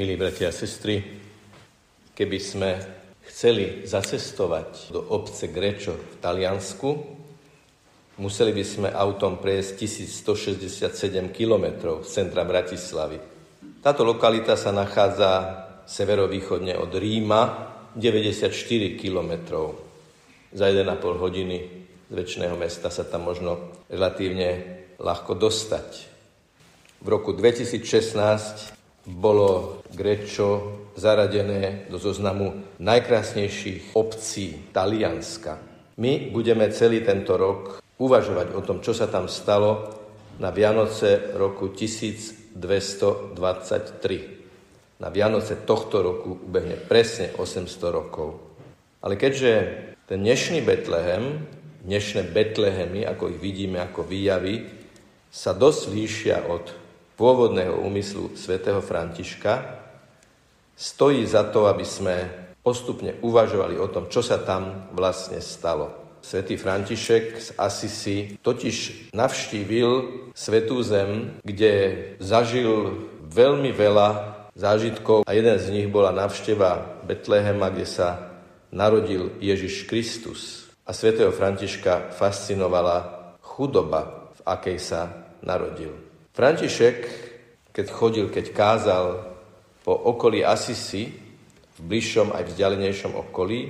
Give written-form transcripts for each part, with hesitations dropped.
Milí bratia a sestry, keby sme chceli zacestovať do obce Greccio v Taliansku, museli by sme autom prejsť 1167 kilometrov z centra Bratislavy. Táto lokalita sa nachádza severovýchodne od Ríma 94 kilometrov. Za 1,5 hodiny z väčšného mesta sa tam možno relatívne ľahko dostať. V roku 2016 bolo Greccio zaradené do zoznamu najkrásnejších obcí Talianska. My budeme celý tento rok uvažovať o tom, čo sa tam stalo na Vianoce roku 1223. Na Vianoce tohto roku ubehne presne 800 rokov. Ale keďže ten dnešný Betlehem, dnešné Betlehemy, ako ich vidíme, ako výjavy, sa dosť líšia od pôvodného úmyslu svätého Františka, stojí za to, aby sme postupne uvažovali o tom, čo sa tam vlastne stalo. Svätý František z Assisi totiž navštívil svätú zem, kde zažil veľmi veľa zážitkov a jeden z nich bola návšteva Betlehema, kde sa narodil Ježiš Kristus. A svätého Františka fascinovala chudoba, v akej sa narodil. František, keď kázal po okolí Assisi, v bližšom aj vzdialenejšom okolí,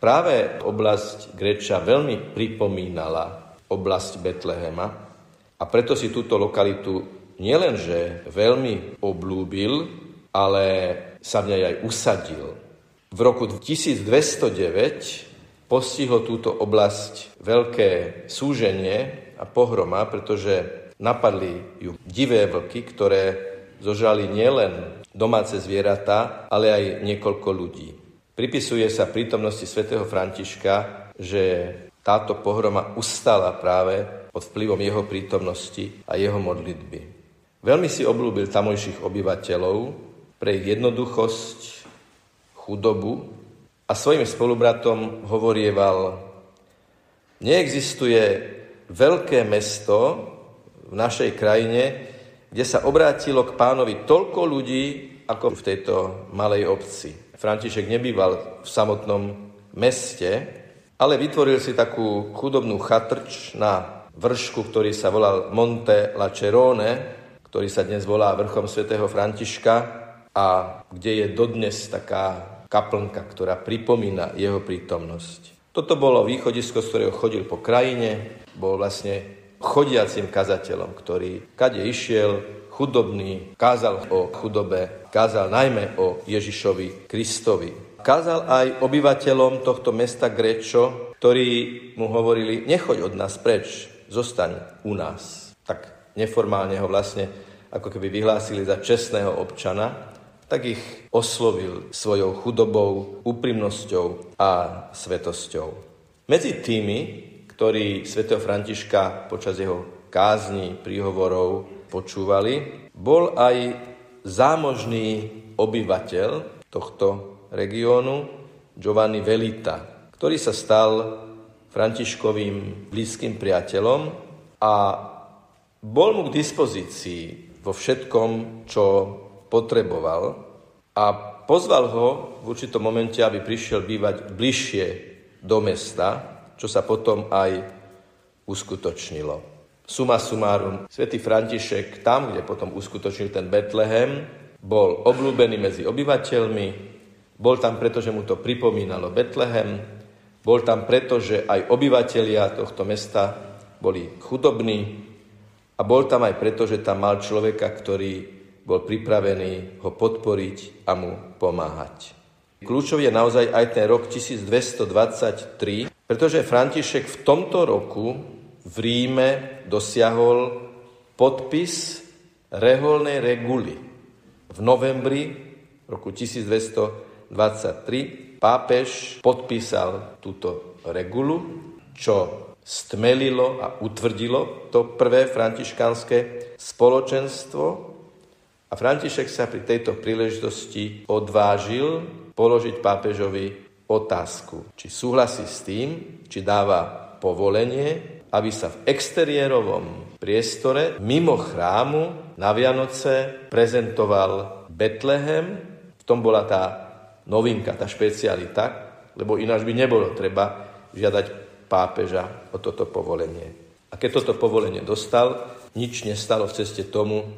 práve oblasť Greccia veľmi pripomínala oblasť Betlehema a preto si túto lokalitu nielenže veľmi obľúbil, ale sa v nej aj usadil. V roku 1209 postihlo túto oblasť veľké súženie a pohroma, pretože napadli ju divé vlky, ktoré zožali nielen domáce zvieratá, ale aj niekoľko ľudí. Pripisuje sa prítomnosti svätého Františka, že táto pohroma ustala práve pod vplyvom jeho prítomnosti a jeho modlitby. Veľmi si obľúbil tamojších obyvateľov pre ich jednoduchosť, chudobu a svojim spolubratom hovorieval: neexistuje veľké mesto v našej krajine, kde sa obrátilo k pánovi toľko ľudí, ako v tejto malej obci. František nebýval v samotnom meste, ale vytvoril si takú chudobnú chatrč na vršku, ktorý sa volal Monte La Cerone, ktorý sa dnes volá vrchom svätého Františka a kde je dodnes taká kaplnka, ktorá pripomína jeho prítomnosť. Toto bolo východisko, z ktorého chodil po krajine, bol vlastne chodiacim kazateľom, ktorý kade išiel, chudobný, kázal o chudobe, kázal najmä o Ježišovi Kristovi. Kázal aj obyvateľom tohto mesta Greccio, ktorí mu hovorili: nechoď od nás preč, zostaň u nás. Tak neformálne ho vlastne ako keby vyhlásili za čestného občana, tak ich oslovil svojou chudobou, úprimnosťou a svetosťou. Medzi tými, ktorí svätého Františka počas jeho kázni, príhovorov počúvali, bol aj zámožný obyvateľ tohto regiónu Giovanni Velita, ktorý sa stal Františkovým blízkym priateľom a bol mu k dispozícii vo všetkom, čo potreboval a pozval ho v určitom momente, aby prišiel bývať bližšie do mesta, čo sa potom aj uskutočnilo. Suma sumárum, svätý František tam, kde potom uskutočnil ten Betlehem, bol obľúbený medzi obyvateľmi, bol tam preto, že mu to pripomínalo Betlehem, bol tam preto, že aj obyvatelia tohto mesta boli chudobní a bol tam aj preto, že tam mal človeka, ktorý bol pripravený ho podporiť a mu pomáhať. Kľúčový je naozaj aj ten rok 1223, pretože František v tomto roku v Ríme dosiahol podpis reholnej reguly. V novembri roku 1223 pápež podpísal túto regulu, čo stmelilo a utvrdilo to prvé františkánske spoločenstvo. A František sa pri tejto príležitosti odvážil položiť pápežovi otázku, či súhlasí s tým, či dáva povolenie, aby sa v exteriérovom priestore mimo chrámu na Vianoce prezentoval Betlehem, v tom bola tá novinka, tá špecialita, lebo ináč by nebolo treba žiadať pápeža o toto povolenie. A keď toto povolenie dostal, nič nestalo v ceste tomu,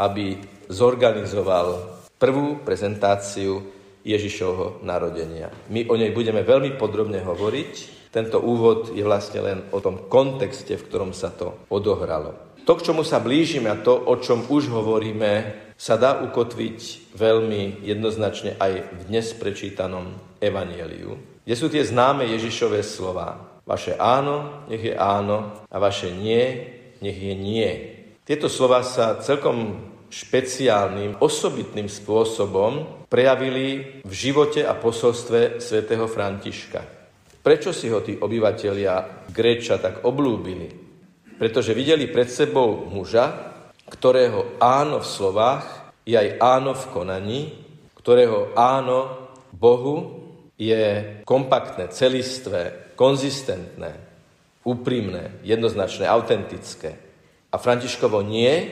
aby zorganizoval prvú prezentáciu Ježišovho narodenia. My o nej budeme veľmi podrobne hovoriť. Tento úvod je vlastne len o tom kontexte, v ktorom sa to odohralo. To, k čomu sa blížime a to, o čom už hovoríme, sa dá ukotviť veľmi jednoznačne aj v dnes prečítanom evanjeliu, kde sú tie známe Ježišove slová. Vaše áno, nech je áno, a vaše nie, nech je nie. Tieto slová sa celkom špeciálnym, osobitným spôsobom prejavili v živote a posolstve svätého Františka. Prečo si ho tí obyvatelia Grécka tak oblúbili? Pretože videli pred sebou muža, ktorého áno v slovách je aj áno v konaní, ktorého áno Bohu je kompaktné, celistvé, konzistentné, úprimné, jednoznačné, autentické. A Františkovo nie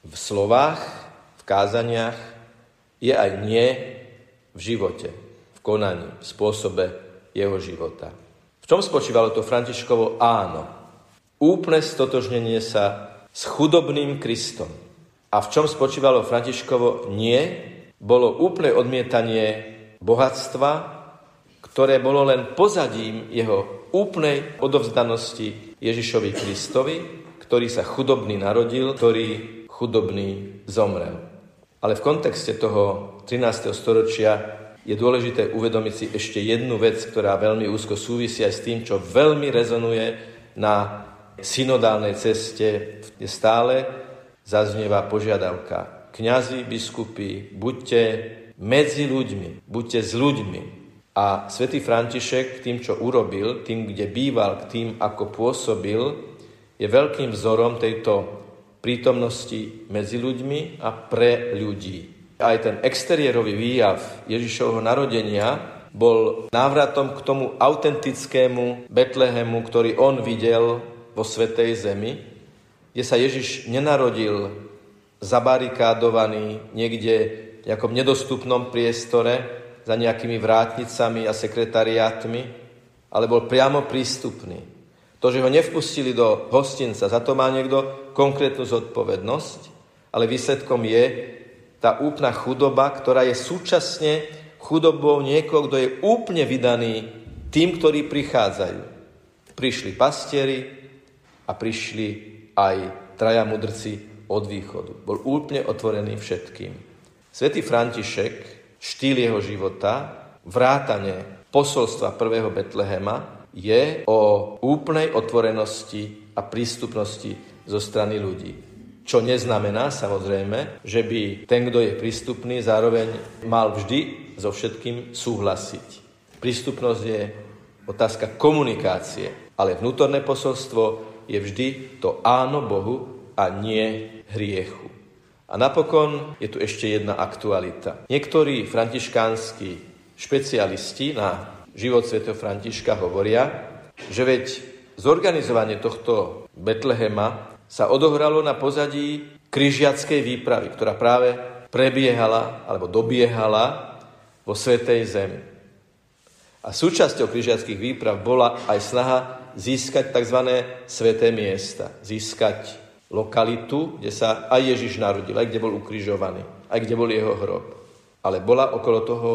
v slovách, v kázaniach je aj nie v živote, v konaní, v spôsobe jeho života. V čom spočívalo to Františkovo áno? Úplné stotožnenie sa s chudobným Kristom. A v čom spočívalo Františkovo nie? Bolo úplné odmietanie bohatstva, ktoré bolo len pozadím jeho úplnej odovzdanosti Ježišovi Kristovi, ktorý sa chudobný narodil, ktorý chudobný zomrel. Ale v kontexte toho 13. storočia je dôležité uvedomiť si ešte jednu vec, ktorá veľmi úzko súvisí aj s tým, čo veľmi rezonuje na synodálnej ceste, kde stále zaznieva požiadavka. Kňazi, biskupi, buďte medzi ľuďmi, buďte s ľuďmi. A svätý František tým, čo urobil, tým, kde býval, tým, ako pôsobil, je veľkým vzorom tejto prítomnosti medzi ľuďmi a pre ľudí. Aj ten exteriérový výjav Ježišovho narodenia bol návratom k tomu autentickému Betlehemu, ktorý on videl vo Svätej Zemi, kde sa Ježiš nenarodil zabarikádovaný niekde v nejakom nedostupnom priestore za nejakými vrátnicami a sekretariátmi, ale bol priamo prístupný. To, že ho nevpustili do hostinca, za to má niekto konkrétnu zodpovednosť, ale výsledkom je tá úplná chudoba, ktorá je súčasne chudobou niekoho, kto je úplne vydaný tým, ktorí prichádzajú. Prišli pastieri, a prišli aj traja mudrci od východu. Bol úplne otvorený všetkým. Svätý František, štýl jeho života, vrátane posolstva prvého Betlehema, je o úplnej otvorenosti a prístupnosti zo strany ľudí. Čo neznamená, samozrejme, že by ten, kto je prístupný, zároveň mal vždy so všetkým súhlasiť. Prístupnosť je otázka komunikácie, ale vnútorné posolstvo je vždy to áno Bohu a nie hriechu. A napokon je tu ešte jedna aktualita. Niektorí františkánsky špecialisti na život svätého Františka hovoria, že veď zorganizovanie tohto Betlehema sa odohralo na pozadí križiackej výpravy, ktorá práve prebiehala alebo dobiehala vo Svätej Zemi. A súčasťou križiackých výprav bola aj snaha získať tzv. Sväté miesta, získať lokalitu, kde sa aj Ježiš narodil, aj kde bol ukrižovaný, aj kde bol jeho hrob. Ale bola okolo toho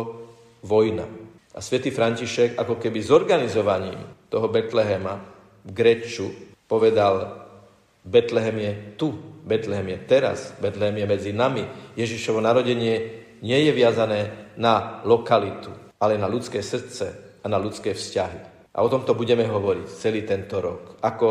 vojna. A svätý František ako keby zorganizovaním toho Betlehema v Grecciu povedal: Betlehem je tu, Betlehem je teraz, Betlehem je medzi nami. Ježišovo narodenie nie je viazané na lokalitu, ale na ľudské srdce a na ľudské vzťahy. A o tomto budeme hovoriť celý tento rok. Ako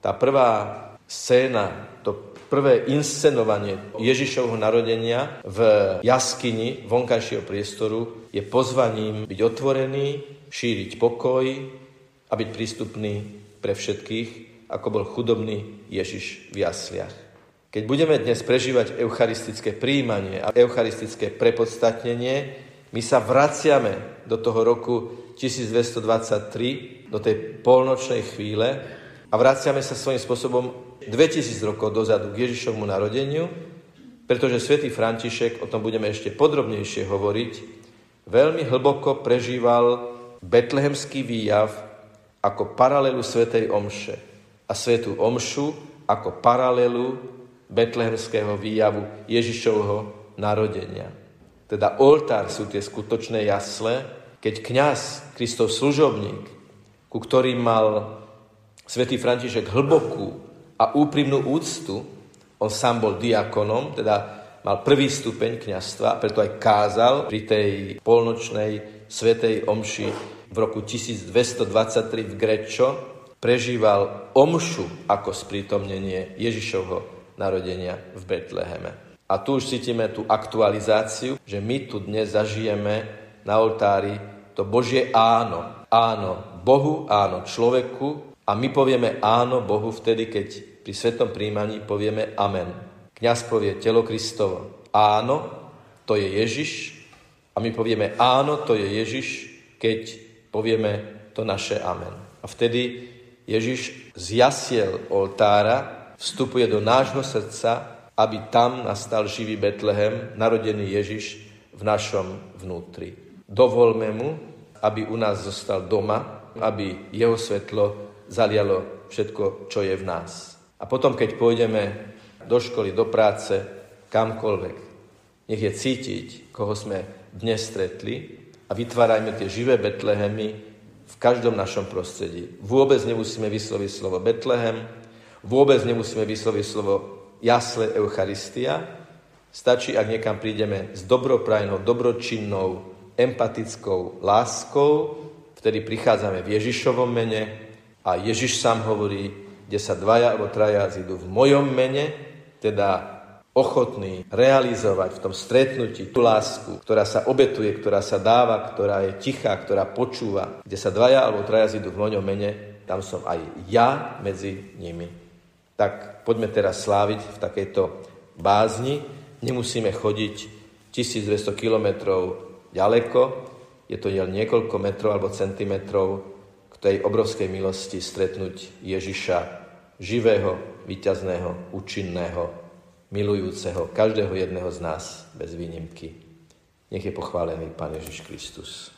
tá prvá scéna, to prvé inscenovanie Ježišovho narodenia v jaskyni vonkajšieho priestoru je pozvaním byť otvorený, šíriť pokoj a byť prístupný pre všetkých, ako bol chudobný Ježiš v jasliach. Keď budeme dnes prežívať eucharistické prijímanie a eucharistické prepodstatnenie, my sa vraciame do toho roku 1223, do tej polnočnej chvíle a vraciame sa svojím spôsobom 2000 rokov dozadu k Ježišovmu narodeniu, pretože svätý František, o tom budeme ešte podrobnejšie hovoriť, veľmi hlboko prežíval betlehemský výjav ako paralelu svätej omše a svätú omšu ako paralelu betlehemského výjavu Ježišovho narodenia. Teda oltár sú tie skutočné jasle, keď kňaz, Kristov služobník, ku ktorým mal svätý František hlbokú a úprimnú úctu, on sám bol diakonom, teda mal prvý stupeň kňazstva, preto aj kázal pri tej polnočnej svätej omši v roku 1223 v Greccio, prežíval omšu ako sprítomnenie Ježišovho narodenia v Betleheme. A tu už cítime tú aktualizáciu, že my tu dnes zažijeme na oltári to Božie áno. Áno Bohu, áno človeku. A my povieme áno Bohu vtedy, keď pri svätom prijímaní povieme amen. Kňaz povie telo Kristovo. Áno, to je Ježiš. A my povieme áno, to je Ježiš, keď povieme to naše amen. A vtedy Ježiš z jasiel oltára vstupuje do nášho srdca, aby tam nastal živý Betlehem, narodený Ježiš v našom vnútri. Dovolme mu, aby u nás zostal doma, aby jeho svetlo zalialo všetko, čo je v nás. A potom, keď pôjdeme do školy, do práce, kamkoľvek, nech je cítiť, koho sme dnes stretli a vytvárajme tie živé Betlehemy v každom našom prostredí. Vôbec nemusíme vysloviť slovo Betlehem, vôbec nemusíme vysloviť slovo jasle Eucharistia, stačí, ak niekam prídeme s dobroprajnou, dobročinnou, empatickou láskou, vtedy prichádzame v Ježišovom mene a Ježiš sám hovorí, kde sa dvaja alebo traja zídu v mojom mene, teda ochotný realizovať v tom stretnutí tú lásku, ktorá sa obetuje, ktorá sa dáva, ktorá je tichá, ktorá počúva, kde sa dvaja alebo traja zídu v mojom mene, tam som aj ja medzi nimi. Tak poďme teraz sláviť v takejto bázni. Nemusíme chodiť 1200 kilometrov ďaleko, je to len niekoľko metrov alebo centimetrov k tej obrovskej milosti stretnúť Ježiša živého, víťazného, účinného, milujúceho každého jedného z nás bez výnimky. Nech je pochválený Pán Ježiš Kristus.